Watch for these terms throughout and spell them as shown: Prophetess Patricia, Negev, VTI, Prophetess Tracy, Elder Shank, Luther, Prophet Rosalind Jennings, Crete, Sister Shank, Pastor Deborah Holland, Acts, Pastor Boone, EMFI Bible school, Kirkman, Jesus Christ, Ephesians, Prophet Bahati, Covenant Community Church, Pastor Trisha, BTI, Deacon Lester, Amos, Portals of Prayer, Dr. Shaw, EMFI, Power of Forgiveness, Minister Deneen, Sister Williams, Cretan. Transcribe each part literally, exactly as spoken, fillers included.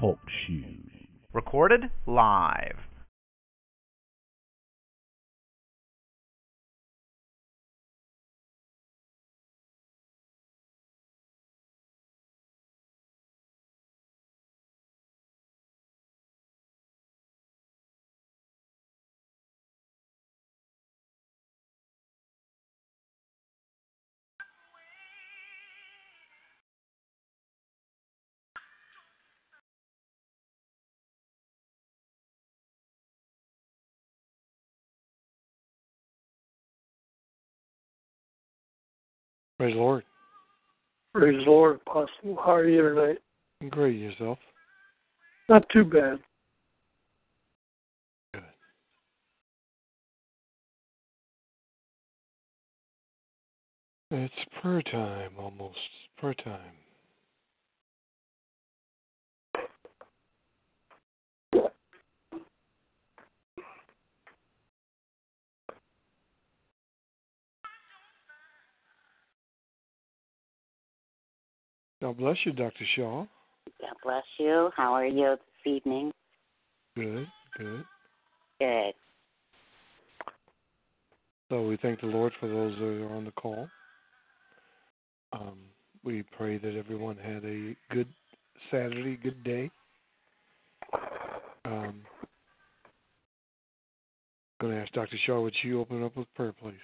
Talk shoes. Recorded live. Praise the Lord. Praise the Lord, Apostle. How are you tonight? Great, yourself? Not too bad. Good. It's prayer time, almost. Prayer time. God bless you, Doctor Shaw. God bless you. How are you this evening? Good, good. Good. So we thank the Lord for those that are on the call. Um, we pray that everyone had a good Saturday, good day. Um, I'm going to ask Doctor Shaw, would you open up with prayer, please?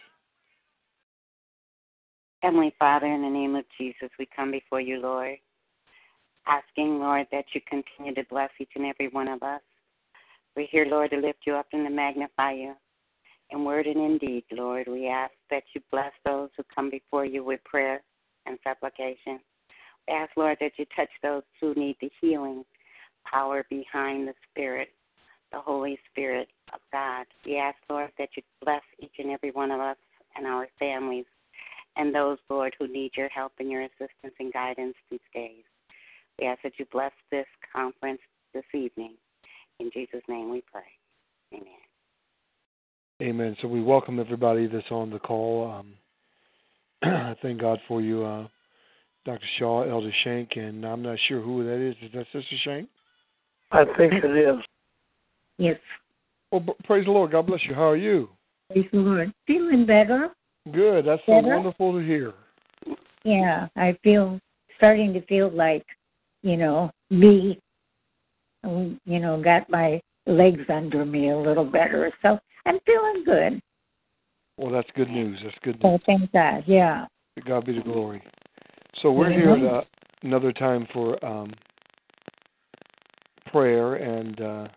Heavenly Father, in the name of Jesus, we come before you, Lord, asking, Lord, that you continue to bless each and every one of us. We're here, Lord, to lift you up and to magnify you. In word and in deed, Lord, we ask that you bless those who come before you with prayer and supplication. We ask, Lord, that you touch those who need the healing power behind the Spirit, the Holy Spirit of God. We ask, Lord, that you bless each and every one of us and our families, and those, Lord, who need your help and your assistance and guidance these days. We ask that you bless this conference this evening. In Jesus' name we pray. Amen. Amen. So we welcome everybody that's on the call. Um, I thank God for you, uh, Doctor Shaw, Elder Shank, and I'm not sure who that is. Is that Sister Shank? I think it is. Yes. Well, b- praise the Lord. God bless you. How are you? Praise the Lord. Feeling better. Good. That's so wonderful to hear. Yeah, I feel starting to feel like, you know, me, you know, got my legs under me a little better. So I'm feeling good. Well, that's good news. That's good news. Oh, thank God. Yeah. God be the glory. So we're mm-hmm. here at another time for um, prayer, and uh,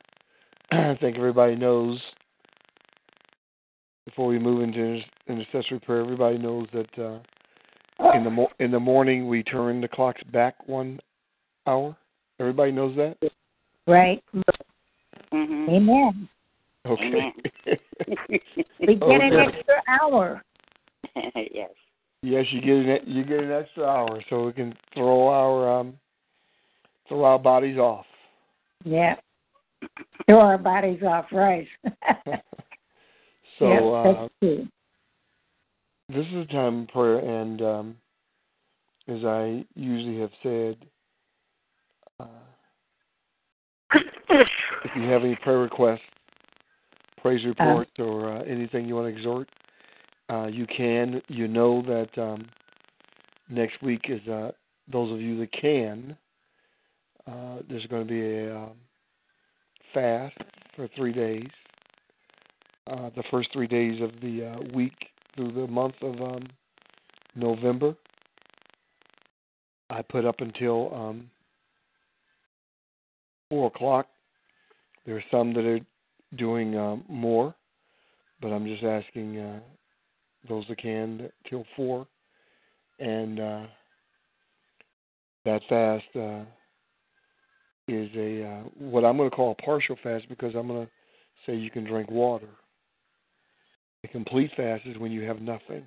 I think everybody knows. Before we move into intercessory prayer, everybody knows that uh, in the mo- in the morning we turn the clocks back one hour. Everybody knows that, right? Mm-hmm. Amen. Okay. Amen. We get okay. an extra hour. Yes. Yes, you get an you get an extra hour, so we can throw our um, throw our bodies off. Yeah. Throw our bodies off, right? So uh, this is a time of prayer, and um, as I usually have said, uh, if you have any prayer requests, praise reports, uh, or uh, anything you want to exhort, uh, you can. You know that um, next week is uh, those of you that can. Uh, there's going to be a um, fast for three days. Uh, the first three days of the uh, week through the month of um, November. I put up until um, four o'clock. There are some that are doing um, more, but I'm just asking uh, those that can till four. And uh, That fast uh, is a uh, what I'm going to call a partial fast, because I'm going to say you can drink water. A complete fast is when you have nothing.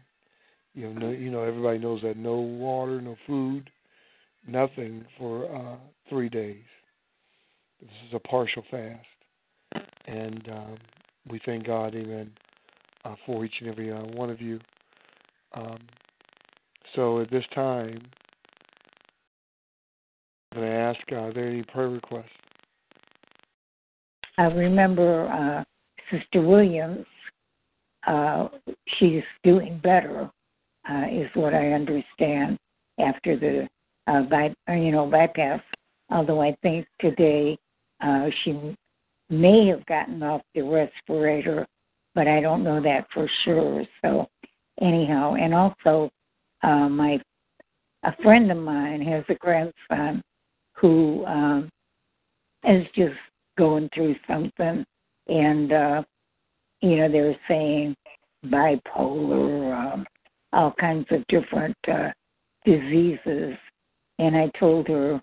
You have no, you know, everybody knows that no water, no food, nothing for uh, three days. This is a partial fast, and um, we thank God, amen, uh, for each and every uh, one of you. Um, so at this time, I'm going to ask, uh, are there any prayer requests? I remember uh, Sister Williams. Uh, she's doing better, uh, is what I understand, after the uh, by, you know bypass. Although I think today uh, she may have gotten off the respirator, but I don't know that for sure. So anyhow, and also uh, my a friend of mine has a grandson who um, is just going through something, and uh, you know, they were saying bipolar, um, all kinds of different uh, diseases. And I told her,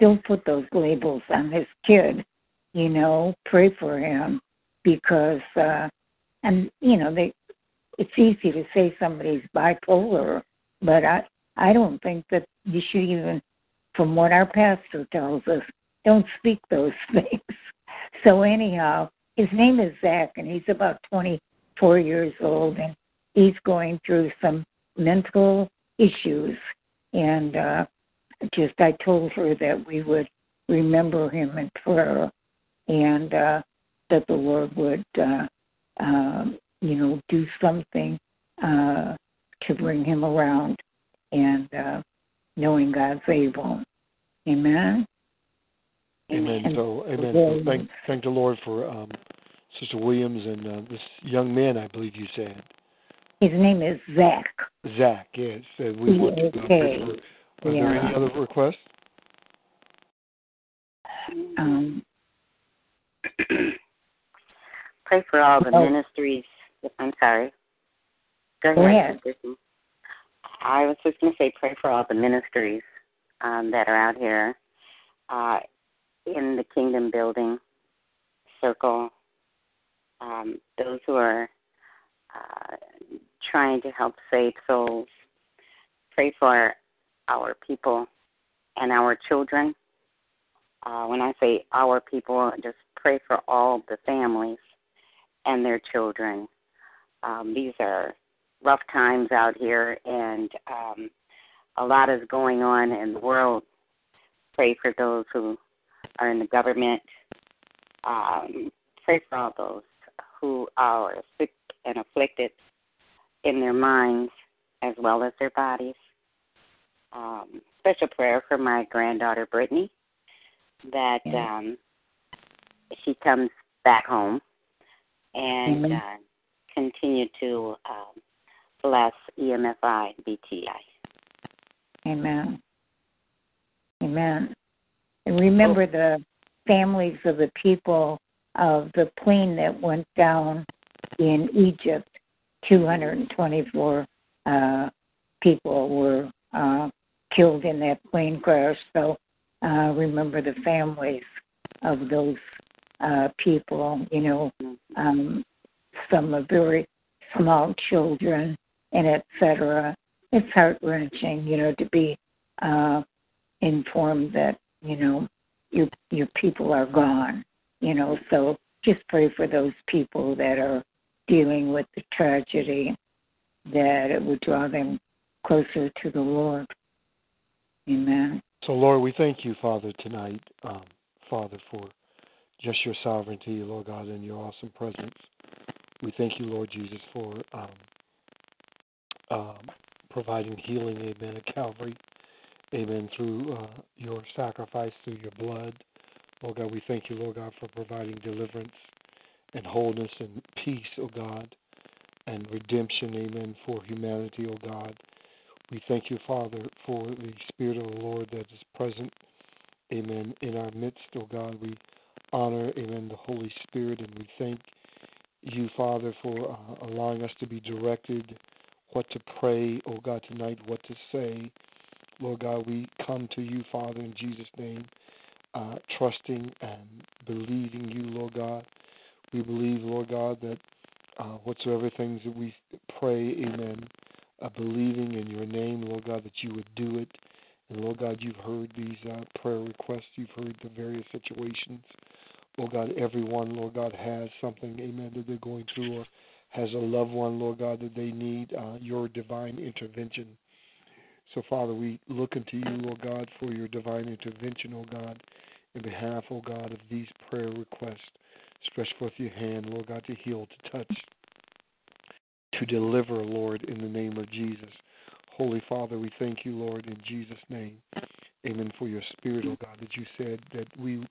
don't put those labels on this kid, you know, pray for him, because, uh, and, you know, they, it's easy to say somebody's bipolar, but I, I don't think that you should even, from what our pastor tells us, don't speak those things. So anyhow, his name is Zach, and he's about twenty-four years old, and he's going through some mental issues. And uh, just I told her that we would remember him in prayer, and uh, that the Lord would, uh, uh, you know, do something uh, to bring him around, and uh, knowing God's able. Amen? Amen. And so, amen. So thank, thank the Lord for um, Sister Williams and uh, this young man, I believe you said. His name is Zach. Zach, yes. Uh, we want to go through. Are yeah. there any other requests? Um, Pray for all the oh. ministries. I'm sorry. Go ahead. Go ahead. I was just going to say, pray for all the ministries um, that are out here. Uh, in the kingdom building circle, um, those who are uh, trying to help save souls. Pray for our people and our children. Uh, when I say our people, just pray for all the families and their children. Um, these are rough times out here, and um, a lot is going on in the world. Pray for those who are in the government. Um, pray for all those who are sick and afflicted in their minds as well as their bodies. Um, special prayer for my granddaughter, Brittany, that um, she comes back home and mm-hmm. uh, continue to um, bless E M F I and B T I. Amen. Amen. And remember the families of the people of the plane that went down in Egypt. two hundred twenty-four uh, people were uh, killed in that plane crash. So uh, remember the families of those uh, people. You know, um, some are very small children, and et cetera. It's heart-wrenching, you know, to be uh, informed that, you know, your your people are gone, you know. So just pray for those people that are dealing with the tragedy, that it would draw them closer to the Lord. Amen. So, Lord, we thank you, Father, tonight, um, Father, for just your sovereignty, Lord God, and your awesome presence. We thank you, Lord Jesus, for um, um, providing healing, amen, at Calvary. Amen, through uh, your sacrifice, through your blood. Lord God, we thank you, Lord God, for providing deliverance and wholeness and peace, O God, and redemption, amen, for humanity, O God. We thank you, Father, for the Spirit of the Lord that is present, amen, in our midst, O God. We honor, amen, the Holy Spirit, and we thank you, Father, for uh, allowing us to be directed what to pray, O God, tonight, what to say, Lord God, we come to you, Father, in Jesus' name, uh, trusting and believing you, Lord God. We believe, Lord God, that uh, whatsoever things that we pray, amen, uh, believing in your name, Lord God, that you would do it. And, Lord God, you've heard these uh, prayer requests. You've heard the various situations. Lord God, everyone, Lord God, has something, amen, that they're going through or has a loved one, Lord God, that they need uh, your divine intervention. So, Father, we look unto you, Lord God, for your divine intervention, O God, in behalf, O God, of these prayer requests. Stretch forth your hand, Lord God, to heal, to touch, to deliver, Lord, in the name of Jesus. Holy Father, we thank you, Lord, in Jesus' name. Amen, for your spirit, O God, that you said that we,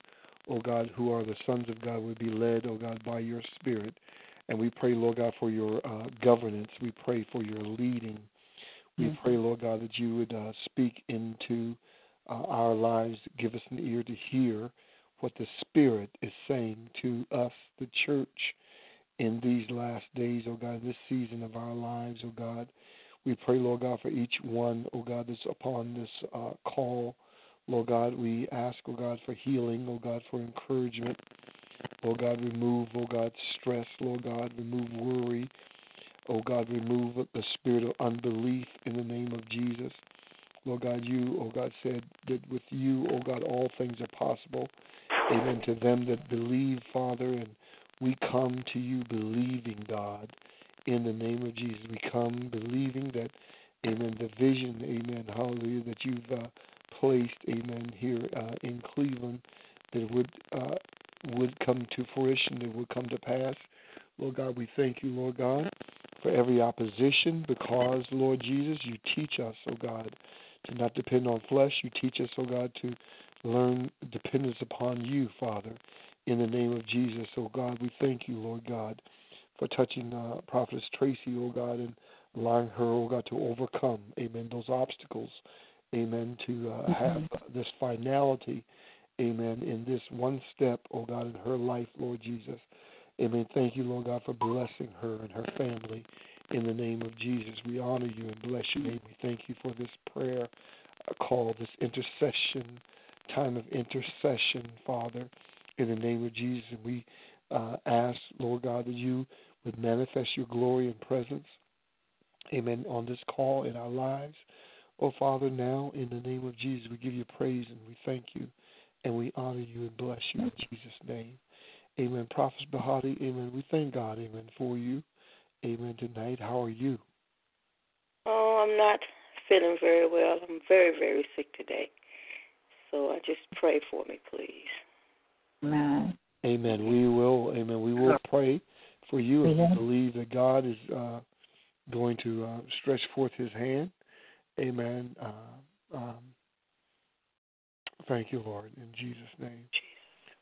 O God, who are the sons of God, would be led, O God, by your spirit. And we pray, Lord God, for your uh, governance. We pray for your leading. We mm-hmm. pray, Lord God, that you would uh, speak into uh, our lives. Give us an ear to hear what the Spirit is saying to us, the church, in these last days, oh God, this season of our lives, oh God. We pray, Lord God, for each one, oh God, that's upon this uh, call. Lord God, we ask, oh God, for healing, oh God, for encouragement. Lord God, remove, oh God, stress, Lord God, remove worry. Oh God, remove the spirit of unbelief in the name of Jesus. Lord God, you, oh God, said that with you, oh God, all things are possible. Amen. To them that believe, Father, and we come to you believing, God, in the name of Jesus. We come believing that, amen, the vision, amen, hallelujah, that you've uh, placed, amen, here uh, in Cleveland, that it would, uh, would come to fruition, that it would come to pass. Lord God, we thank you, Lord God, for every opposition because, Lord Jesus, you teach us, oh God, to not depend on flesh. You teach us, oh God, to learn dependence upon you, Father, in the name of Jesus. Oh God, we thank you, Lord God, for touching uh, Prophetess Tracy, oh God, and allowing her, oh God, to overcome, amen, those obstacles, amen, to uh, have uh, this finality, amen, in this one step, oh God, in her life, Lord Jesus. Amen. Thank you, Lord God, for blessing her and her family in the name of Jesus. We honor you and bless your name. We thank you for this prayer call, this intercession, time of intercession, Father, in the name of Jesus. And we uh, ask, Lord God, that you would manifest your glory and presence, amen, on this call in our lives. Oh, Father, now in the name of Jesus, we give you praise and we thank you and we honor you and bless you in Jesus' name. Amen. Prophet Bahati, amen. We thank God, amen, for you. Amen. Tonight, how are you? Oh, I'm not feeling very well. I'm very, very sick today. So I just pray for me, please. Amen. Amen. We will, amen. We will pray for you and mm-hmm. believe that God is uh, going to uh, stretch forth his hand. Amen. Uh, um, thank you, Lord, in Jesus' name.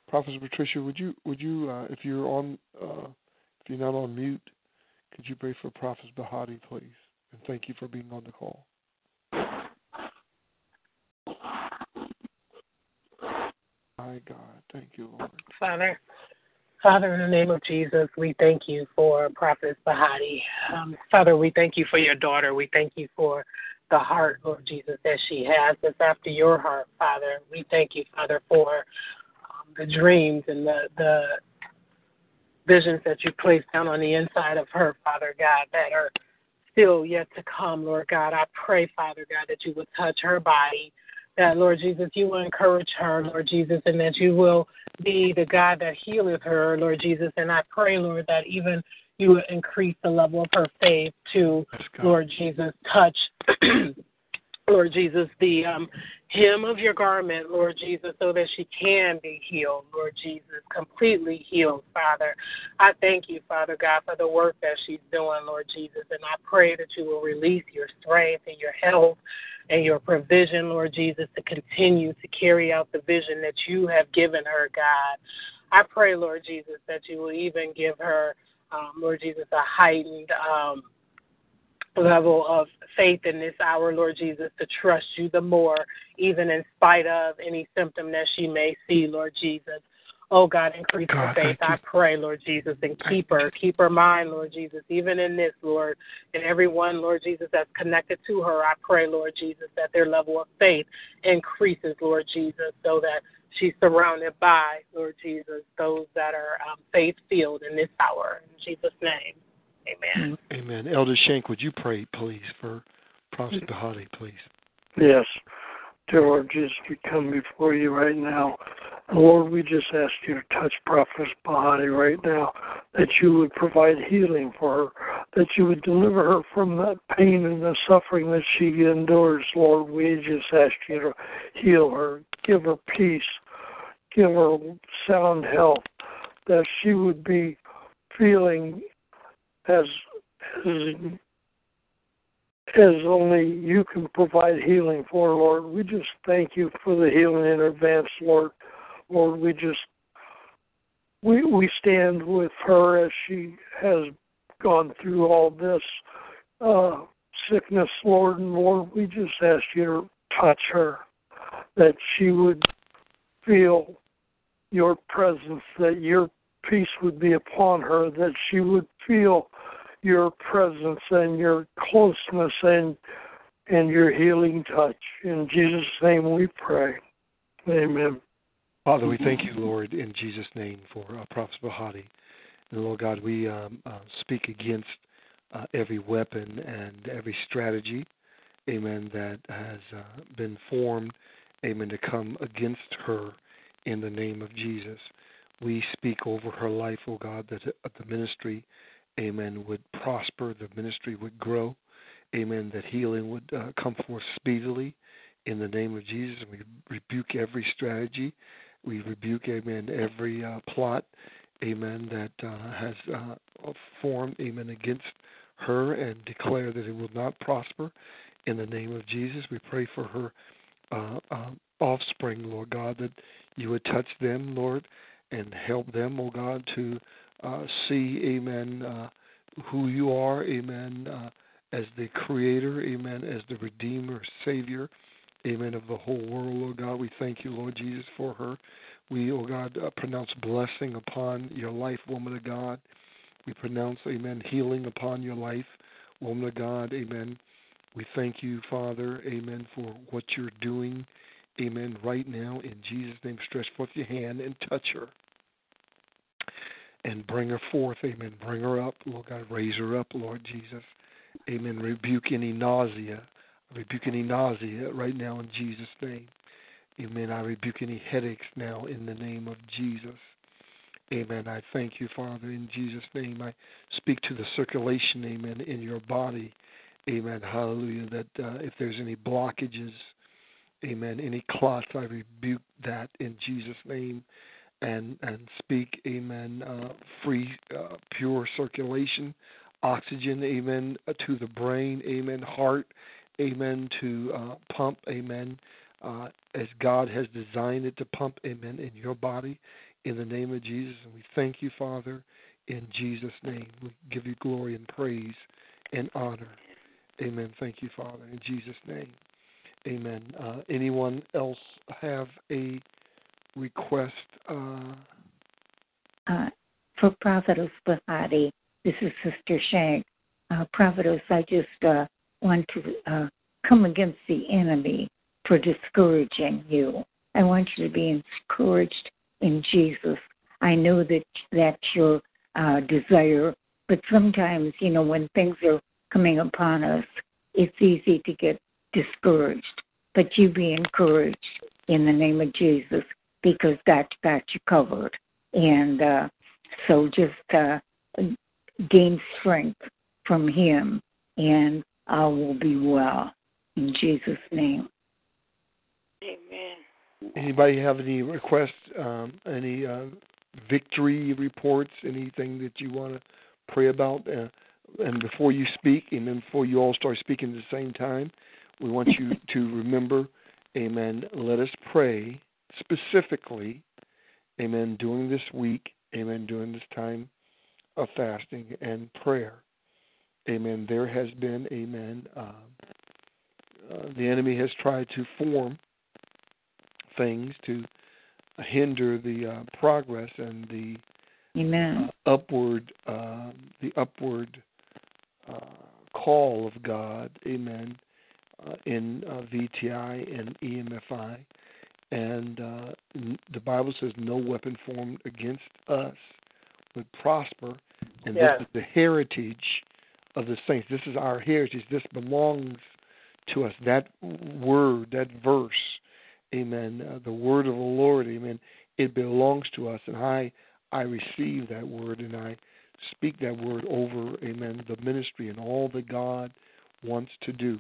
Prophet Patricia, would you, would you, uh, if you're on, uh, if you're not on mute, could you pray for Prophet Bahati, please? And thank you for being on the call. My God, thank you, Lord. Father, Father, in the name of Jesus, we thank you for Prophet Bahati. Um, Father, we thank you for your daughter. We thank you for the heart, Lord Jesus, that she has. That's after your heart, Father. We thank you, Father, for the dreams and the, the visions that you placed down on the inside of her, Father God, that are still yet to come, Lord God. I pray, Father God, that you would touch her body, that, Lord Jesus, you will encourage her, Lord Jesus, and that you will be the God that healeth her, Lord Jesus. And I pray, Lord, that even you would increase the level of her faith to, Lord Jesus, touch Lord Jesus, the um, hem of your garment, Lord Jesus, so that she can be healed, Lord Jesus, completely healed, Father. I thank you, Father God, for the work that she's doing, Lord Jesus, and I pray that you will release your strength and your health and your provision, Lord Jesus, to continue to carry out the vision that you have given her, God. I pray, Lord Jesus, that you will even give her, um, Lord Jesus, a heightened um level of faith in this hour, Lord Jesus, to trust you the more, even in spite of any symptom that she may see, Lord Jesus. Oh, God, increase God, her faith. I pray, Lord Jesus, and keep her. Keep her mind, Lord Jesus, even in this, Lord, and everyone, Lord Jesus, that's connected to her. I pray, Lord Jesus, that their level of faith increases, Lord Jesus, so that she's surrounded by, Lord Jesus, those that are um, faith-filled in this hour. In Jesus' name, amen. Amen. Elder Shank, would you pray, please, for Prophet Bahati, please? Yes. Dear Lord Jesus, we come before you right now. Lord, we just ask you to touch Prophetess Bahati right now, that you would provide healing for her, that you would deliver her from that pain and the suffering that she endures. Lord, we just ask you to heal her, give her peace, give her sound health, that she would be feeling as as. As only you can provide healing for, Lord. We just thank you for the healing in advance, Lord. Lord, we just, we we stand with her as she has gone through all this uh, sickness, Lord. And Lord, we just ask you to touch her, that she would feel your presence, that your peace would be upon her, that she would feel your presence and your closeness and and your healing touch. In Jesus' name we pray. Amen. Father, we thank you, Lord, in Jesus' name for uh, Prophet Bahati. And, Lord God, we um, uh, speak against uh, every weapon and every strategy, amen, that has uh, been formed, amen, to come against her in the name of Jesus. We speak over her life, oh God, that uh, the ministry, amen, would prosper, the ministry would grow, amen, that healing would uh, come forth speedily in the name of Jesus. We rebuke every strategy. We rebuke, amen, every uh, plot, amen, that uh, has uh, formed, amen, against her, and declare that it will not prosper in the name of Jesus. We pray for her uh, uh, offspring, Lord God, that you would touch them, Lord, and help them, oh God, to Uh, see, amen, uh, who you are, amen, uh, as the creator, amen, as the redeemer, savior, amen, of the whole world, Lord God. We thank you, Lord Jesus, for her. We, oh God, uh, pronounce blessing upon your life, woman of God. We pronounce, amen, healing upon your life, woman of God, amen. We thank you, Father, amen, for what you're doing, amen, right now. In Jesus' name, stretch forth your hand and touch her. And bring her forth, amen. Bring her up, Lord God. Raise her up, Lord Jesus. Amen. Rebuke any nausea. Rebuke any nausea right now in Jesus' name. Amen. I rebuke any headaches now in the name of Jesus. Amen. I thank you, Father, in Jesus' name. I speak to the circulation, amen, in your body. Amen. Hallelujah. That uh, if there's any blockages, amen, any clots, I rebuke that in Jesus' name. And, and speak, amen, uh, free, uh, pure circulation, oxygen, amen, uh, to the brain, amen, heart, amen, to uh, pump, amen, uh, as God has designed it to pump, amen, in your body, in the name of Jesus. And we thank you, Father, in Jesus' name. We give you glory and praise and honor. Amen. Thank you, Father, in Jesus' name. Amen. Uh, anyone else have a request uh... Uh, for Prophetess Bahati? This is Sister Shank. Uh, Prophetess, I just uh, want to uh, come against the enemy for discouraging you. I want you to be encouraged in Jesus. I know that that's your uh, desire, but sometimes, you know, when things are coming upon us, it's easy to get discouraged. But you be encouraged in the name of Jesus, because God's got you covered. And uh, so just uh, gain strength from him, and I will be well. In Jesus' name. Amen. Anybody have any requests, um, any uh, victory reports, anything that you want to pray about? Uh, and before you speak, and then before you all start speaking at the same time, we want you to remember, amen, let us pray specifically, amen, during this week, amen, during this time of fasting and prayer. Amen, there has been, amen, uh, uh, the enemy has tried to form things to hinder the uh, progress and the Amen. Uh, upward, uh, the upward uh, call of God. Amen. Uh, in uh, V T I and E M F I, and uh, n- the Bible says no weapon formed against us would prosper, and yes. This is the heritage of the saints. This is our heritage. This belongs to us. That word, that verse, amen, uh, the word of the Lord, amen, it belongs to us, and I, I receive that word, and I speak that word over, amen, the ministry and all that God wants to do.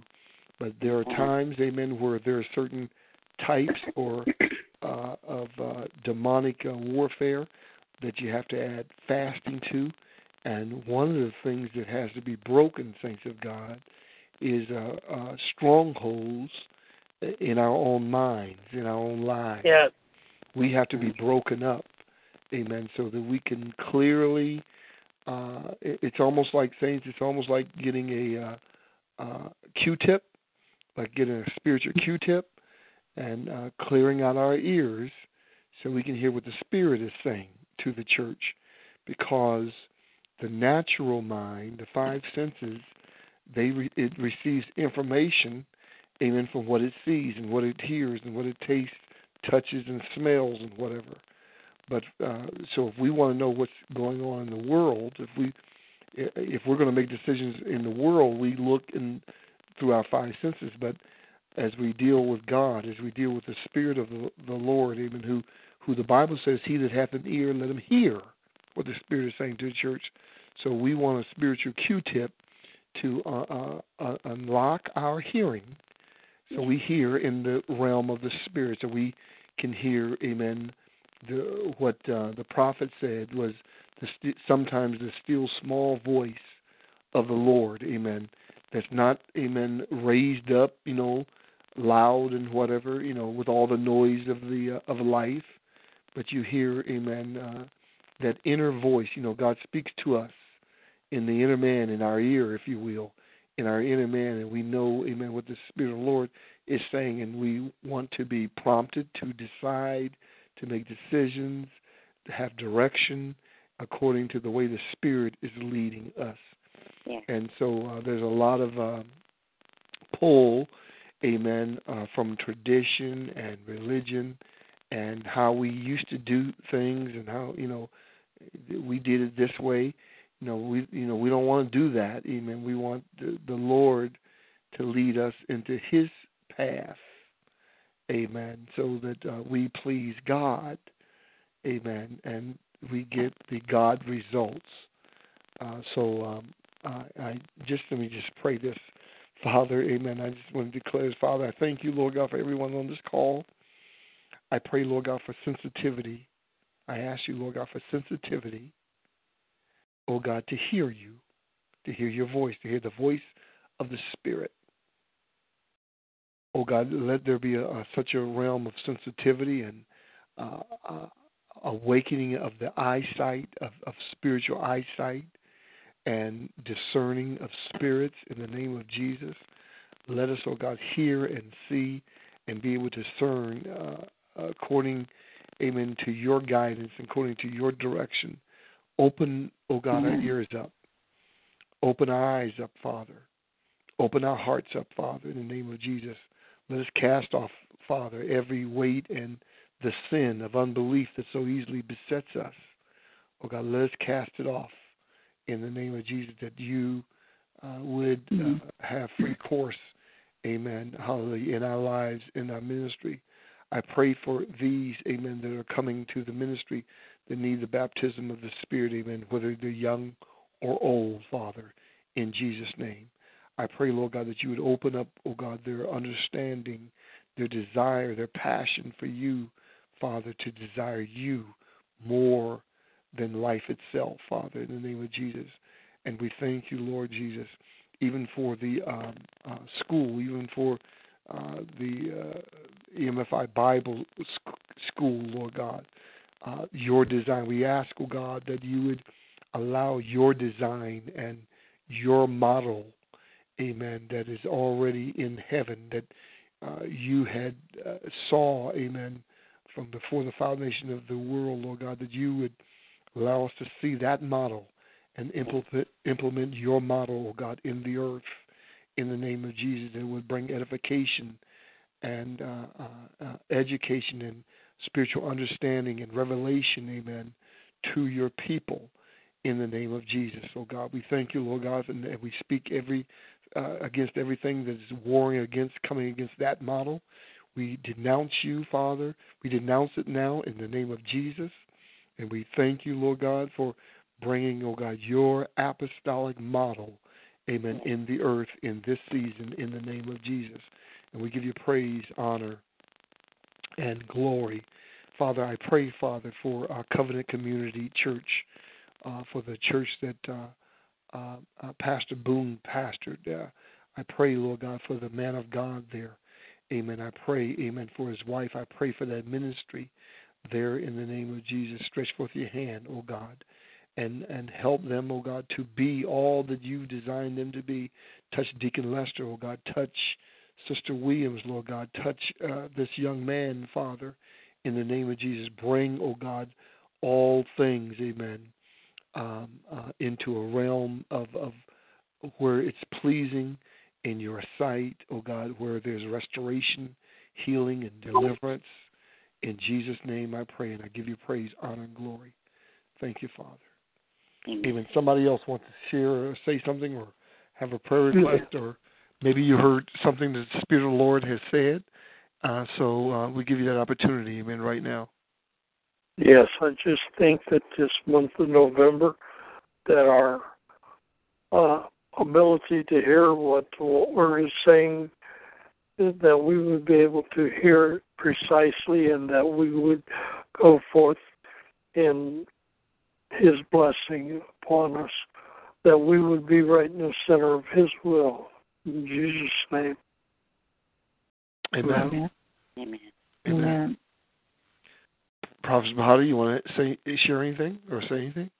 But there are times, amen, where there are certain types or uh, of uh, demonic uh, warfare that you have to add fasting to. And one of the things that has to be broken, saints of God, is uh, uh, strongholds in our own minds, in our own lives. Yes. We have to be broken up, amen, so that we can clearly, uh, it's almost like, saints, it's almost like getting a uh, uh, Q-tip, like getting a spiritual Q-tip and uh, clearing out our ears so we can hear what the Spirit is saying to the church, because the natural mind, the five senses, they re- it receives information, amen, from what it sees and what it hears and what it tastes, touches, and smells and whatever. But uh, so if we want to know what's going on in the world, if we if we're going to make decisions in the world, we look and through our five senses. But as we deal with God, as we deal with the Spirit of the, the Lord, even who, who the Bible says, he that hath an ear, let him hear what the Spirit is saying to the church. So we want a spiritual Q-tip to uh, uh, unlock our hearing, so we hear in the realm of the Spirit, so we can hear, amen, the, what uh, the prophet said was the st- sometimes the still small voice of the Lord, amen, that's not, amen, raised up, you know, loud and whatever, you know, with all the noise of the uh, of life. But you hear, amen, uh, that inner voice. You know, God speaks to us in the inner man, in our ear, if you will, in our inner man. And we know, amen, what the Spirit of the Lord is saying. And we want to be prompted to decide, to make decisions, to have direction according to the way the Spirit is leading us. Yeah. And so uh, there's a lot of uh, pull, amen, uh, from tradition and religion and how we used to do things and how, you know, we did it this way. You know, we you know we don't want to do that, amen. We want the, the Lord to lead us into his path, amen, so that uh, we please God, amen, and we get the God results. Uh, so um, I, I just let me just pray this. Father, amen, I just want to declare this. Father, I thank you, Lord God, for everyone on this call. I pray, Lord God, for sensitivity. I ask you, Lord God, for sensitivity, oh God, to hear you, to hear your voice, to hear the voice of the Spirit. Oh God, let there be a, a, such a realm of sensitivity and uh, uh, awakening of the eyesight, of, of spiritual eyesight, and discerning of spirits in the name of Jesus. Let us, oh God, hear and see and be able to discern uh, according, amen, to your guidance, according to your direction. Open, oh God, mm-hmm. our ears up. Open our eyes up, Father. Open our hearts up, Father, in the name of Jesus. Let us cast off, Father, every weight and the sin of unbelief that so easily besets us. Oh God, let us cast it off in the name of Jesus, that you uh, would mm-hmm. uh, have free course, amen, hallelujah, in our lives, in our ministry. I pray for these, amen, that are coming to the ministry that need the baptism of the Spirit, amen, whether they're young or old, Father, in Jesus' name. I pray, Lord God, that you would open up, oh God, their understanding, their desire, their passion for you, Father, to desire you more than life itself, Father, in the name of Jesus. And we thank you, Lord Jesus, even for the um, uh, school, even for uh, the uh, E M F I Bible school, Lord God, uh, your design. We ask, oh God, that you would allow your design and your model, amen, that is already in heaven, that uh, you had uh, saw, amen, from before the foundation of the world, Lord God, that you would allow us to see that model and implement, implement your model, oh God, in the earth, in the name of Jesus, that would bring edification and uh, uh, uh, education and spiritual understanding and revelation, amen, to your people in the name of Jesus. Oh, God, we thank you, Lord God, and we speak every uh, against everything that is warring against, coming against that model. We denounce you, Father. We denounce it now in the name of Jesus. And we thank you, Lord God, for bringing, oh, God, your apostolic model, amen, in the earth in this season in the name of Jesus. And we give you praise, honor, and glory. Father, I pray, Father, for our Covenant Community Church, uh, for the church that uh, uh, uh, Pastor Boone pastored. Uh, I pray, Lord God, for the man of God there. Amen. I pray, amen, for his wife. I pray for that ministry there in the name of Jesus. Stretch forth your hand, oh God, and, and help them, oh God, to be all that you designed them to be. Touch Deacon Lester, oh God. Touch Sister Williams, Lord God. Touch uh, this young man, Father, in the name of Jesus. Bring, oh God, all things, amen, um, uh, into a realm of, of where it's pleasing in your sight, oh God, where there's restoration, healing, and deliverance. In Jesus' name I pray, and I give you praise, honor, and glory. Thank you, Father. Amen. Amen. Somebody else wants to share or say something or have a prayer request, yeah. Or maybe you heard something that the Spirit of the Lord has said. Uh, so uh, we give you that opportunity, amen, right now. Yes, I just think that this month of November, that our uh, ability to hear what the Lord is saying, that we would be able to hear precisely, and that we would go forth in His blessing upon us, that we would be right in the center of His will. In Jesus' name. Amen. Amen. Amen. Amen. Prophet Bahati, you want to say, share anything or say anything?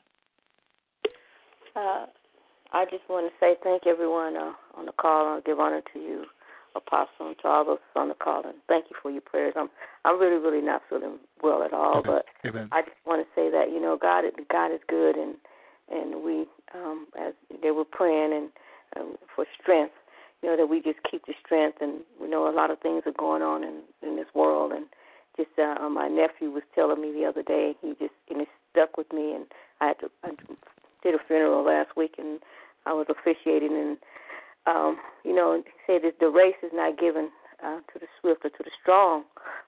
Uh, I just want to say thank everyone uh, on the call, and give honor to you, Apostle, and to all those on the call, and thank you for your prayers. I'm I'm really, really not feeling well at all, Amen. But Amen. I just want to say that, you know, God, God is good, and and we, um, as they were praying and um, for strength, you know, that we just keep the strength, and we know a lot of things are going on in, in this world. And just uh, my nephew was telling me the other day, he just, and it stuck with me, and I had to, I did a funeral last week, and I was officiating, and, um, you know, he said that the race is not given uh, to the swift or to the strong,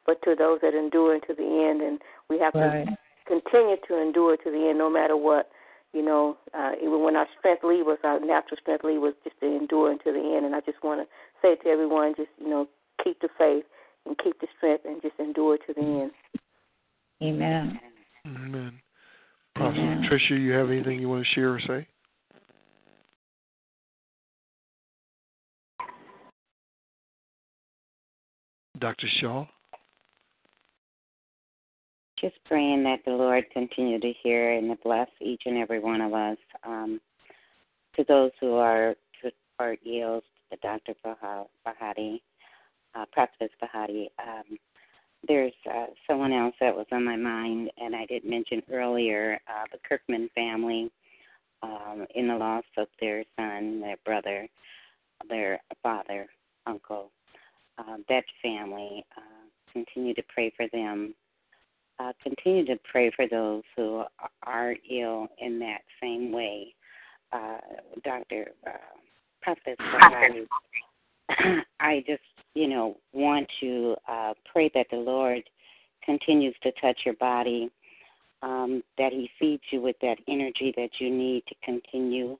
but to those that endure unto the end, and we have right. to continue to endure to the end no matter what. You know, uh, even when our strength leaves us, our natural strength leaves us, just to endure until the end. And I just want to say to everyone, just, you know, keep the faith and keep the strength and just endure to the end. Amen. Amen. Pastor Trisha, you have anything you want to share or say? Doctor Shaw? Just praying that the Lord continue to hear and to bless each and every one of us. Um, to those who are to part yields, to Doctor Bahati, uh, Prophetess Bahati, um, there's uh, someone else that was on my mind, and I did mention earlier uh, the Kirkman family um, in the loss of their son, their brother, their father, uncle. Uh, that family, uh, continue to pray for them. Uh, continue to pray for those who are ill in that same way. Uh, Doctor Uh, Prophet, I, I just, you know, want to uh, pray that the Lord continues to touch your body, um, that He feeds you with that energy that you need to continue,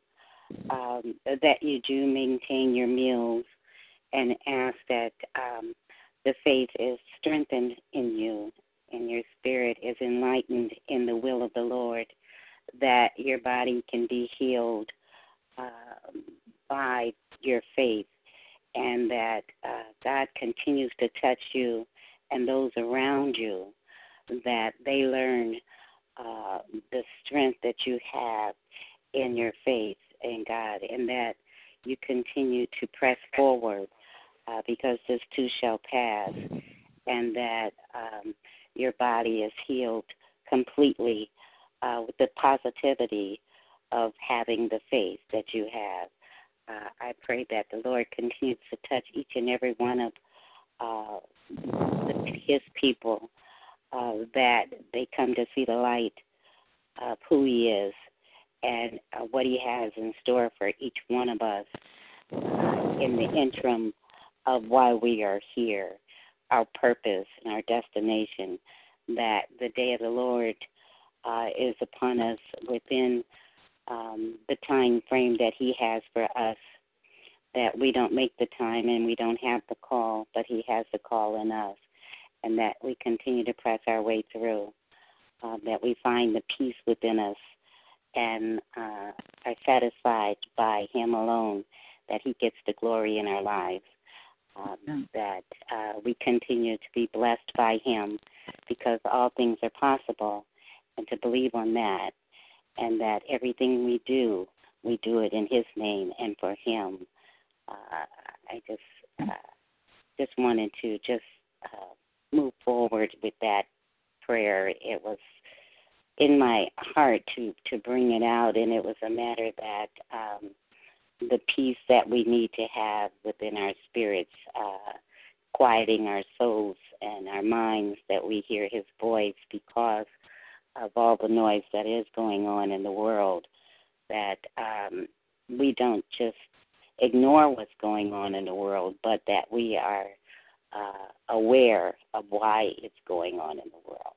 um, that you do maintain your meals, and ask that um, the faith is strengthened in you, and your spirit is enlightened in the will of the Lord, that your body can be healed uh, by your faith, and that uh, God continues to touch you and those around you, that they learn uh, the strength that you have in your faith in God, and that you continue to press forward uh, because this too shall pass, and that um, your body is healed completely uh, with the positivity of having the faith that you have. Uh, I pray that the Lord continues to touch each and every one of uh, his people, uh, that they come to see the light of who he is and uh, what he has in store for each one of us uh, in the interim of why we are here, our purpose and our destination, that the day of the Lord uh, is upon us within Um, the time frame that he has for us, that we don't make the time and we don't have the call, but he has the call in us, and that we continue to press our way through, uh, that we find the peace within us and uh, are satisfied by him alone, that he gets the glory in our lives, um, that uh, we continue to be blessed by him, because all things are possible, and to believe on that, and that everything we do, we do it in his name and for him. Uh, I just uh, just wanted to just uh, move forward with that prayer. It was in my heart to, to bring it out, and it was a matter that um, the peace that we need to have within our spirits, uh, quieting our souls and our minds, that we hear his voice, because of all the noise that is going on in the world, that um, we don't just ignore what's going on in the world, but that we are uh, aware of why it's going on in the world.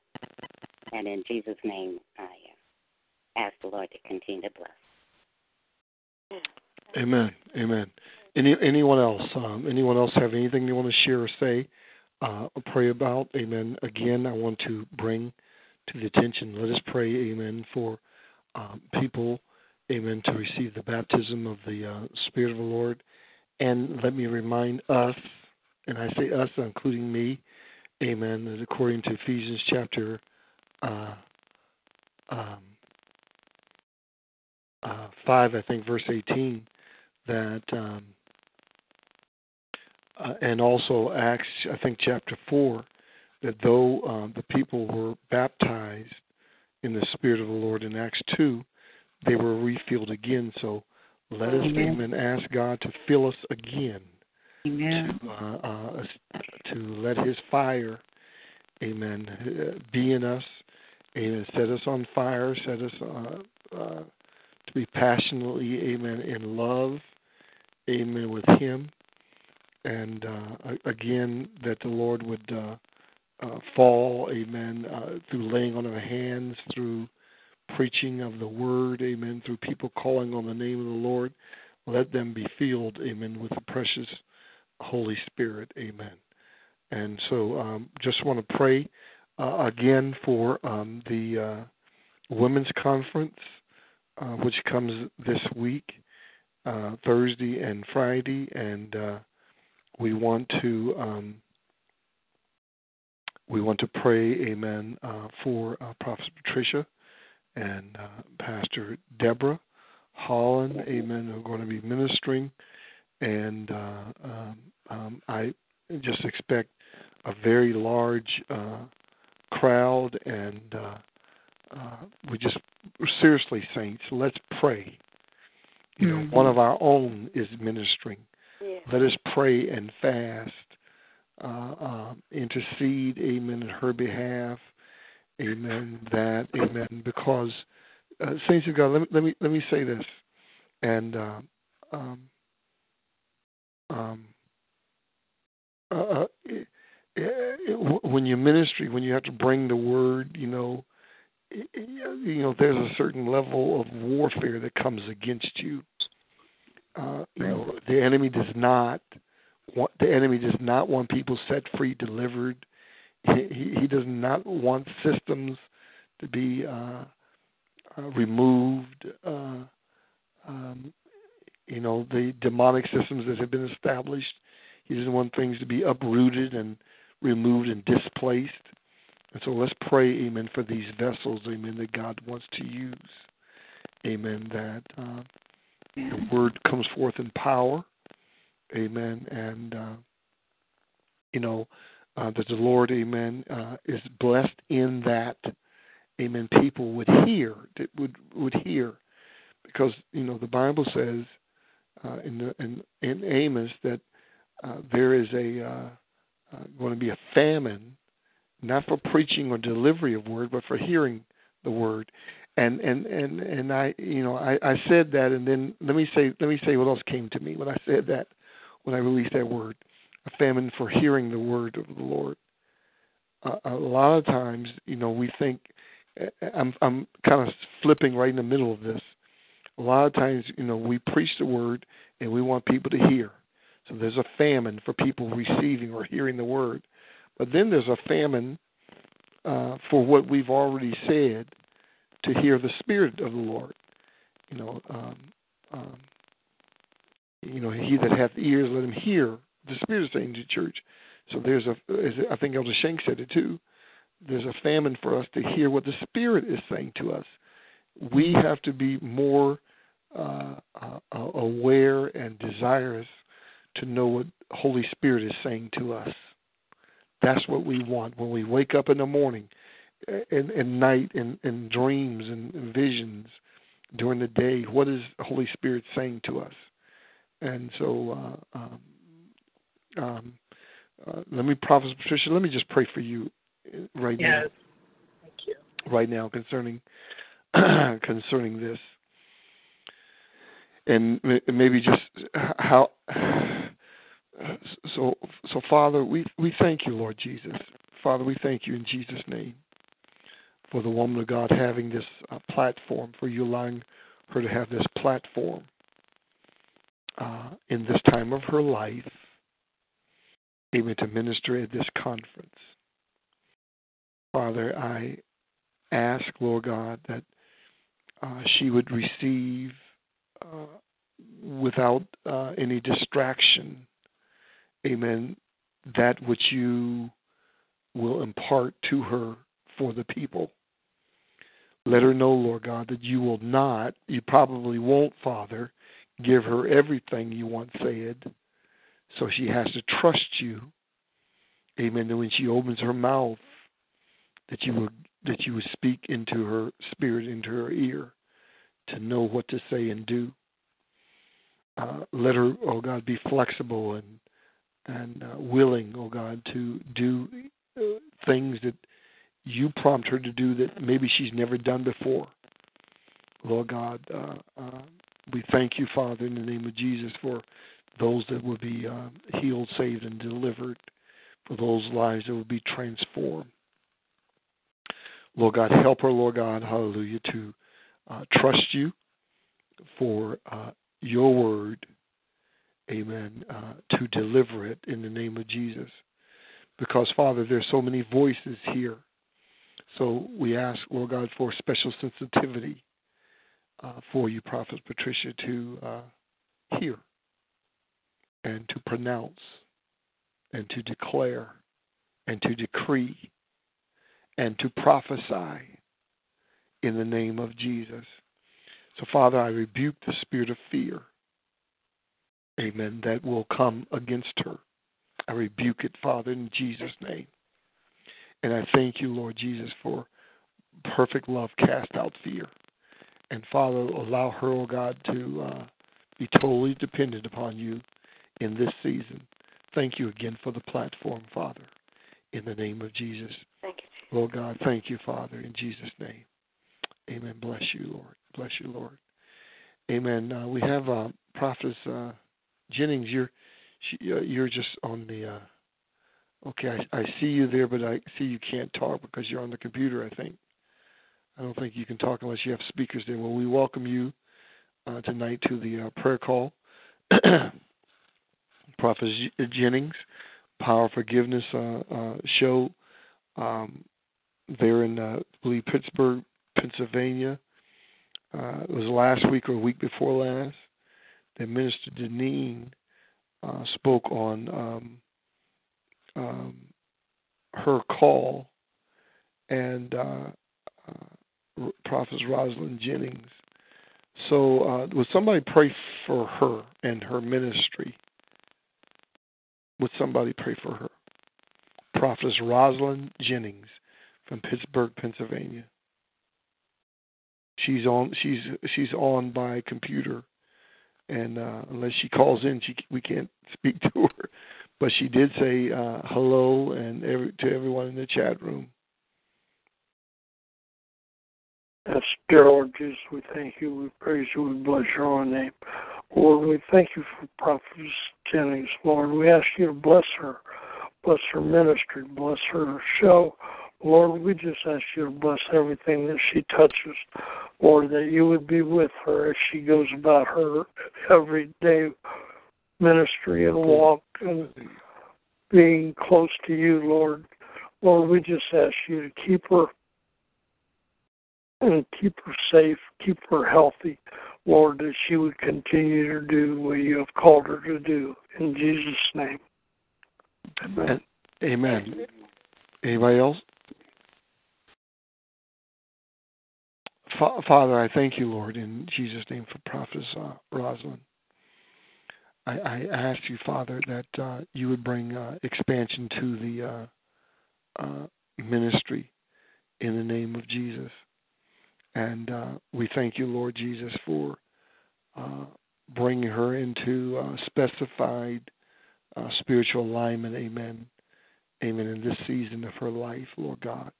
And in Jesus' name, I ask the Lord to continue to bless. Amen. Amen. Any, anyone else? Um, anyone else have anything they want to share or say uh, or pray about? Amen. Again, I want to bring to the attention. Let us pray, amen, for um, people, amen, to receive the baptism of the uh, Spirit of the Lord. And let me remind us, and I say us, including me, amen, that according to Ephesians chapter uh, um, uh, five, I think, verse eighteen, that, um, uh, and also Acts, I think, chapter four, that though uh, the people were baptized in the Spirit of the Lord in Acts two, they were refilled again. So let us, amen, amen ask God to fill us again, amen. To, uh, uh, to let his fire, amen, be in us, amen, set us on fire, set us uh, uh, to be passionately, amen, in love, amen, with him. And uh, again, that the Lord would Uh, Uh, fall, amen, uh, through laying on of hands, through preaching of the word, amen, through people calling on the name of the Lord. Let them be filled, amen, with the precious Holy Spirit, amen. And so um, just want to pray uh, again for um, the uh, women's conference, uh, which comes this week, uh, Thursday and Friday, and uh, we want to Um, We want to pray, amen, uh, for uh, Prophet Patricia and uh, Pastor Deborah Holland, amen, who are going to be ministering. And uh, um, um, I just expect a very large uh, crowd. And uh, uh, we just, seriously, saints, let's pray. You know, mm-hmm. One of our own is ministering. Yeah. Let us pray and fast. Uh, uh, intercede, amen, in her behalf, amen, that, amen, because, uh, saints of God, let me, let me, let me say this, and uh, um, um, uh, it, it, when you ministry, when you have to bring the word, you know, it, you know, there's a certain level of warfare that comes against you. Uh, you know, the enemy does not The enemy does not want people set free, delivered. He, he, he does not want systems to be uh, uh, removed. Uh, um, you know, the demonic systems that have been established. He doesn't want things to be uprooted and removed and displaced. And so let's pray, amen, for these vessels, amen, that God wants to use. Amen, that uh, the word comes forth in power. Amen, and, uh, you know, uh, that the Lord, amen, uh, is blessed in that, amen, people would hear, that would, would hear. Because, you know, the Bible says uh, in, the, in in Amos that uh, there is a uh, uh, going to be a famine, not for preaching or delivery of word, but for hearing the word. And and, and, and I, you know, I, I said that, and then let me say let me say what else came to me when I said that, when I released that word, a famine for hearing the word of the Lord. Uh, a lot of times, you know, we think I'm I'm kind of flipping right in the middle of this. A lot of times, you know, we preach the word and we want people to hear. So there's a famine for people receiving or hearing the word. But then there's a famine uh, for what we've already said, to hear the Spirit of the Lord. You know, um, um, you know, he that hath ears, let him hear the Spirit saying to the church. So there's a, as I think Elder Shank said it too, there's a famine for us to hear what the Spirit is saying to us. We have to be more Uh, uh, aware and desirous to know what Holy Spirit is saying to us. That's what we want when we wake up in the morning, and, and night, and, and dreams and visions during the day. What is Holy Spirit saying to us? And so, uh, um, um, uh, let me, Prophet Patricia, let me just pray for you right yes. now. Yes, thank you. Right now, concerning concerning this. And maybe just how, so, so Father, we, we thank you, Lord Jesus. Father, we thank you in Jesus' name for the woman of God having this uh, platform, for you allowing her to have this platform uh, in this time of her life, amen, to minister at this conference. Father, I ask, Lord God, that uh, she would receive Uh, without uh, any distraction, amen, that which you will impart to her for the people. Let her know, Lord God, that you will not, you probably won't, Father, give her everything you once said, so she has to trust you, amen, that when she opens her mouth, that you will, that you will speak into her spirit, into her ear, to know what to say and do. Uh, let her, oh God, be flexible and and uh, willing, oh God, to do uh, things that you prompt her to do that maybe she's never done before. Lord God, uh, uh, we thank you, Father, in the name of Jesus, for those that will be uh, healed, saved, and delivered, for those lives that will be transformed. Lord God, help her, Lord God, hallelujah, to Uh, trust you for uh, your word, amen, uh, to deliver it in the name of Jesus. Because, Father, there's so many voices here. So we ask, Lord God, for special sensitivity uh, for you, Prophet Patricia, to uh, hear and to pronounce and to declare and to decree and to prophesy in the name of Jesus. So, Father, I rebuke the spirit of fear, amen, that will come against her. I rebuke it, Father, in Jesus' name. And I thank you, Lord Jesus, for perfect love cast out fear. And, Father, allow her, oh God, to uh, be totally dependent upon you in this season. Thank you again for the platform, Father, in the name of Jesus. Thank you. Lord God, thank you, Father, in Jesus' name. Amen. Bless you, Lord. Bless you, Lord. Amen. Uh, we have uh, Prophetess uh, Jennings. You're she, uh, you're just on the. Uh, okay, I, I see you there, but I see you can't talk because you're on the computer. I think. I don't think you can talk unless you have speakers there. Well, we welcome you uh, tonight to the uh, prayer call. Prophetess Jennings, Power of Forgiveness uh, uh, show um, there in uh, I believe Pittsburgh, Pennsylvania. Uh, it was last week or week before last that Minister Deneen uh, spoke on um, um, her call, and uh, uh, Prophetess Rosalind Jennings. So uh, would somebody pray for her and her ministry? Would somebody pray for her? Prophetess Rosalind Jennings from Pittsburgh, Pennsylvania. She's on. She's she's on by computer, and uh, unless she calls in, she we can't speak to her. But she did say uh, hello and every, to everyone in the chat room. Yes, dear Lord Jesus, we thank you, we praise you, we bless your holy name. Lord, we thank you for Prophetess Jennings, Lord. We ask you to bless her, bless her ministry, bless her show. Lord, we just ask you to bless everything that she touches. Lord, that you would be with her as she goes about her everyday ministry and walk and being close to you, Lord. Lord, we just ask you to keep her and keep her safe, keep her healthy, Lord, that she would continue to do what you have called her to do. In Jesus' name. Amen. Amen. Anybody else? Fa- Father, I thank you, Lord, in Jesus' name for Prophetess uh, Rosalind. I-, I ask you, Father, that uh, you would bring uh, expansion to the uh, uh, ministry in the name of Jesus. And uh, we thank you, Lord Jesus, for uh, bringing her into uh, specified uh, spiritual alignment, amen, amen, in this season of her life, Lord God.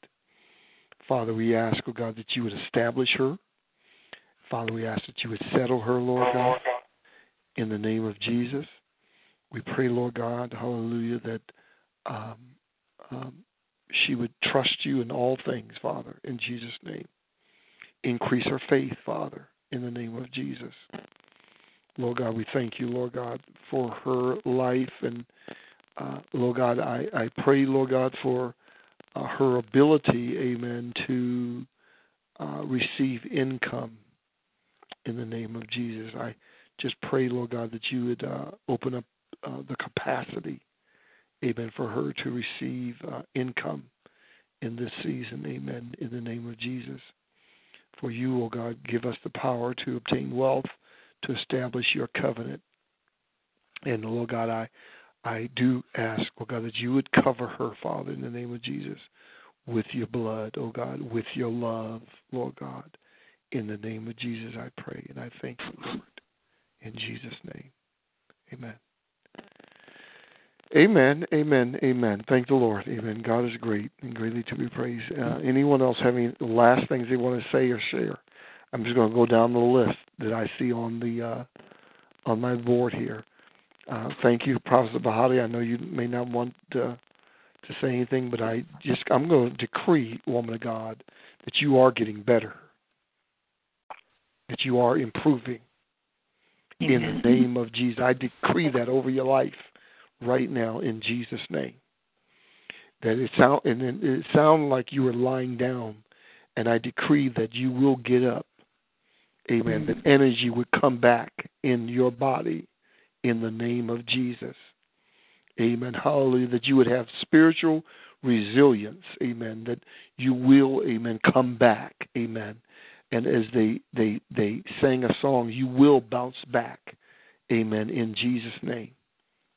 Father, we ask, oh God, that you would establish her. Father, we ask that you would settle her, Lord God, in the name of Jesus. We pray, Lord God, hallelujah, that um, um, she would trust you in all things, Father, in Jesus' name. Increase her faith, Father, in the name of Jesus. Lord God, we thank you, Lord God, for her life. And, uh, Lord God, I, I pray, Lord God, for uh, her ability, amen, to uh, receive income in the name of Jesus. I just pray, Lord God, that you would uh, open up uh, the capacity, amen, for her to receive uh, income in this season, amen, in the name of Jesus. For you, O God, give us the power to obtain wealth, to establish your covenant. And, Lord God, I I do ask, O God, that you would cover her, Father, in the name of Jesus, with your blood, O God, with your love, Lord God. In the name of Jesus, I pray, and I thank you, Lord. In Jesus' name, amen. Amen, amen, amen. Thank the Lord. Amen. God is great and greatly to be praised. Uh, anyone else have any last things they want to say or share? I'm just going to go down the list that I see on the uh, on my board here. Uh, thank you, Prophet Bahati. I know you may not want to, to say anything, but I just I'm going to decree, woman of God, that you are getting better, that you are improving. Amen. In the name of Jesus, I decree that over your life. Right now, in Jesus' name, that it sound and it sound like you were lying down, and I decree that you will get up. Amen. Mm-hmm. That energy would come back in your body, in the name of Jesus. Amen. Hallelujah. That you would have spiritual resilience. Amen. That you will, amen, come back. Amen. And as they they they sang a song, you will bounce back. Amen. In Jesus' name.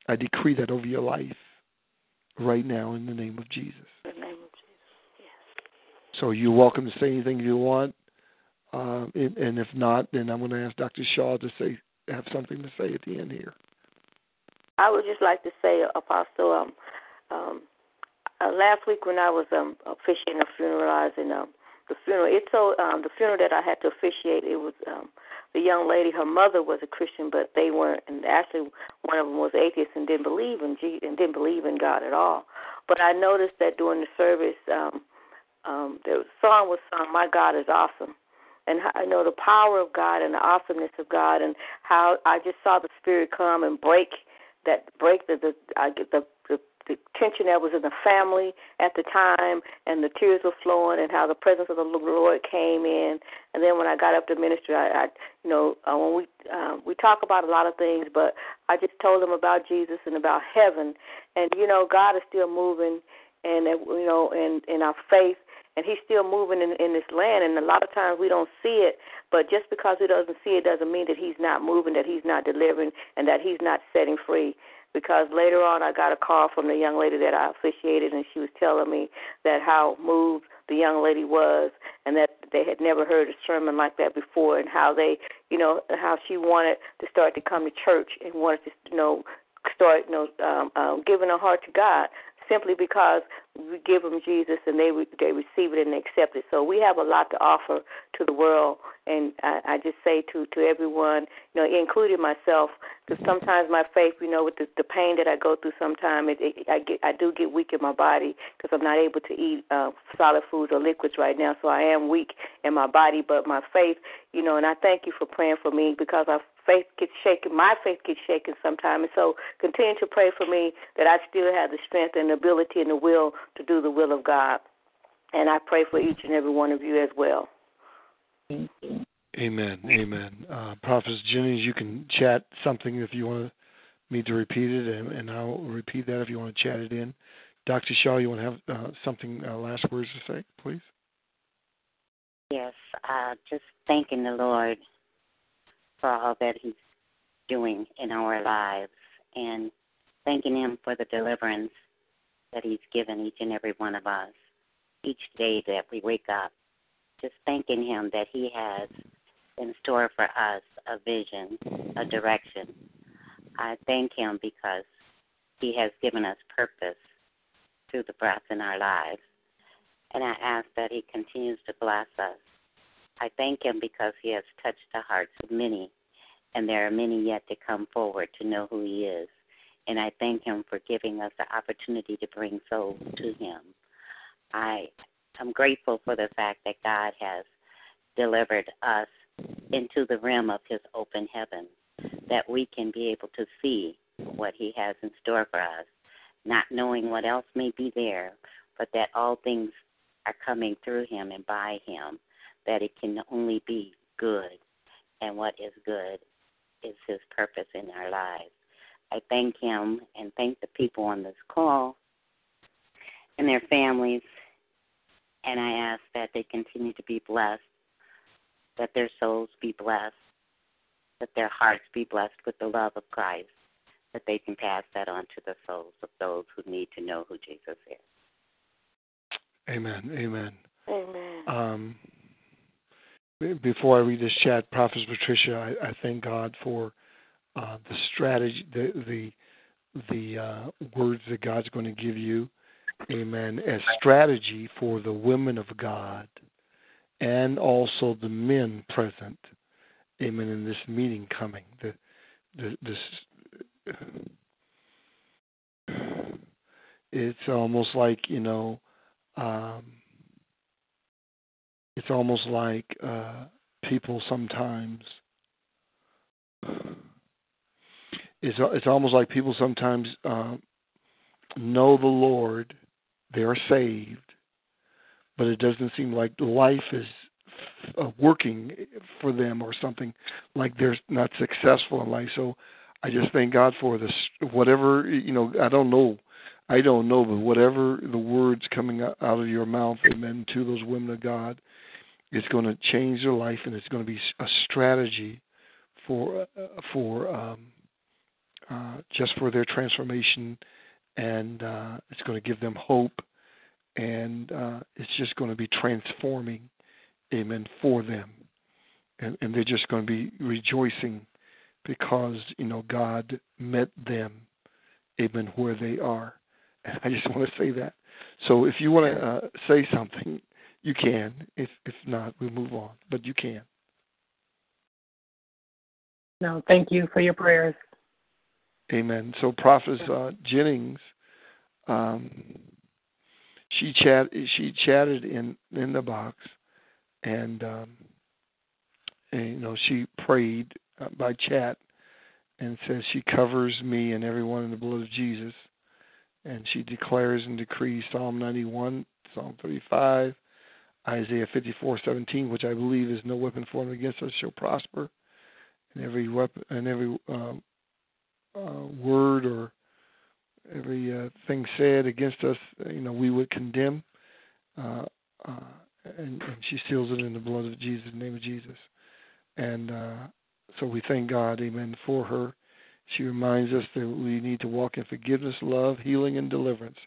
I decree that over your life right now in the name of Jesus. In the name of Jesus, yes. So you're welcome to say anything you want. Uh, and, and if not, then I'm going to ask Doctor Shaw to say have something to say at the end here. I would just like to say, Apostle, um, um, uh, last week when I was um, officiating a funeral, I was in um, the funeral. It's so um, the funeral that I had to officiate, it was... Um, the young lady, her mother was a Christian, but they weren't, and actually one of them was atheist and didn't believe in G- and didn't believe in God at all. But I noticed that during the service, um, um, the song was sung, "My God is Awesome," and I know the power of God and the awesomeness of God, and how I just saw the Spirit come and break that break the the I get the. the the tension that was in the family at the time, and the tears were flowing, and how the presence of the Lord came in. And then when I got up to ministry, I, I you know, uh, when we uh, we talk about a lot of things, but I just told them about Jesus and about heaven, and you know, God is still moving, and you know, in in our faith, and He's still moving in, in this land. And a lot of times we don't see it, but just because we doesn't see it doesn't mean that He's not moving, that He's not delivering, and that He's not setting free. because later on I got a call from the young lady that I officiated, and she was telling me that how moved the young lady was, and that they had never heard a sermon like that before, and how they, you know, how she wanted to start to come to church and wanted to, you know, start, you know, um, um, giving her heart to God, simply because we give them Jesus and they re- they receive it and they accept it. So we have a lot to offer to the world, and I, I just say to, to everyone, you know, including myself, because sometimes my faith, you know, with the, the pain that I go through sometimes, it, it, I get I do get weak in my body because I'm not able to eat uh, solid foods or liquids right now, so I am weak in my body. But my faith, you know, and I thank you for praying for me, because I faith gets shaken, my faith gets shaken sometimes, and so continue to pray for me that I still have the strength and the ability and the will to do the will of God. And I pray for each and every one of you as well. Amen. Amen. Uh, Prophetess Jennings, you can chat something if you want me to repeat it, and, and I'll repeat that if you want to chat it in. Doctor Shaw, you want to have uh, something, uh, last words to say, please? Yes. Uh, just thanking the Lord for all that He's doing in our lives, and thanking Him for the deliverance that He's given each and every one of us each day that we wake up. Just thanking Him that He has in store for us a vision, a direction. I thank Him because He has given us purpose through the breath in our lives. And I ask that He continues to bless us. I thank Him because He has touched the hearts of many, and there are many yet to come forward to know who He is. And I thank Him for giving us the opportunity to bring souls to Him. I am grateful for the fact that God has delivered us into the realm of His open heaven, that we can be able to see what He has in store for us, not knowing what else may be there, but that all things are coming through Him and by Him, that it can only be good, and what is good is His purpose in our lives. I thank Him and thank the people on this call and their families, and I ask that they continue to be blessed, that their souls be blessed, that their hearts be blessed with the love of Christ, that they can pass that on to the souls of those who need to know who Jesus is. Amen, amen. Amen. Um, Before I read this chat, Prophetess Patricia, I, I thank God for uh, the strategy, the the, the uh, words that God's going to give you, amen, as strategy for the women of God and also the men present, amen, in this meeting coming. The, the, this uh, it's almost like, you know, um, It's almost like uh, people sometimes. It's it's almost like people sometimes uh, know the Lord, they are saved, but it doesn't seem like life is uh, working for them or something. Like they're not successful in life. So I just thank God for this. Whatever, you know, I don't know. I don't know, but whatever the words coming out of your mouth, amen, to those women of God, it's going to change their life, and it's going to be a strategy for uh, for um, uh, just for their transformation, and uh, it's going to give them hope, and uh, it's just going to be transforming, amen, for them, and, and they're just going to be rejoicing because, you know, God met them, amen, where they are. I just want to say that. So if you want to uh, say something, you can. If if not, we'll move on. But you can. No, thank you for your prayers. Amen. So Prophet uh, Jennings, um, she chat she chatted in, in the box, and, um, and you know she prayed uh, by chat, and says she covers me and everyone in the blood of Jesus. And she declares and decrees Psalm ninety-one, Psalm thirty-five, Isaiah fifty-four seventeen, which I believe is no weapon formed against us shall prosper, and every weapon and every uh, uh, word or every uh, thing said against us, you know, we would condemn. Uh, uh, and, and she seals it in the blood of Jesus, in the name of Jesus. And uh, so we thank God, amen, for her. She reminds us that we need to walk in forgiveness, love, healing, and deliverance,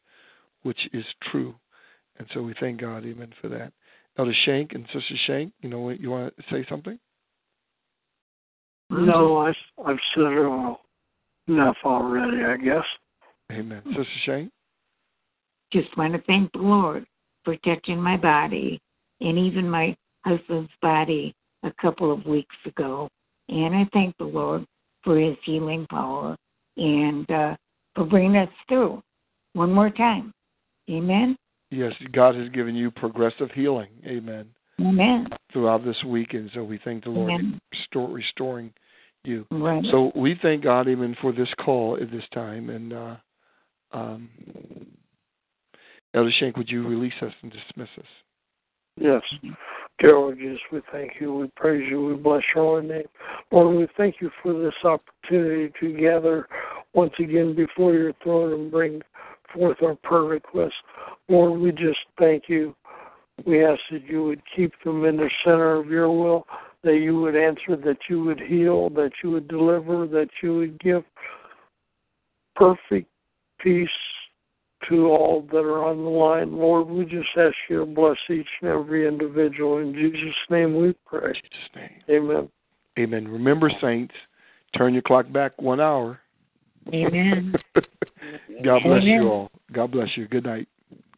which is true. And so we thank God, amen, for that. Elder Shank and Sister Shank, you know, you want to say something? No, I, I've said it enough already, I guess. Amen. Sister Shank? Just want to thank the Lord for touching my body and even my husband's body a couple of weeks ago. And I thank the Lord for his healing power and uh, for bringing us through one more time. Amen? Yes, God has given you progressive healing. Amen. Amen. Throughout this week, and so we thank the Lord for restoring you. Right. So we thank God, amen, for this call at this time. And uh, um, Elder Shank, would you release us and dismiss us? Yes. Dear Lord Jesus, we thank you, we praise you, we bless your holy name. Lord, we thank you for this opportunity to gather once again before your throne and bring forth our prayer requests. Lord, we just thank you. We ask that you would keep them in the center of your will, that you would answer, that you would heal, that you would deliver, that you would give perfect peace to all that are on the line. Lord, we just ask you to bless each and every individual. In Jesus' name we pray. In Jesus' name. Amen. Amen. Remember, saints, turn your clock back one hour. Amen. God bless Amen. You all. God bless you. Good night.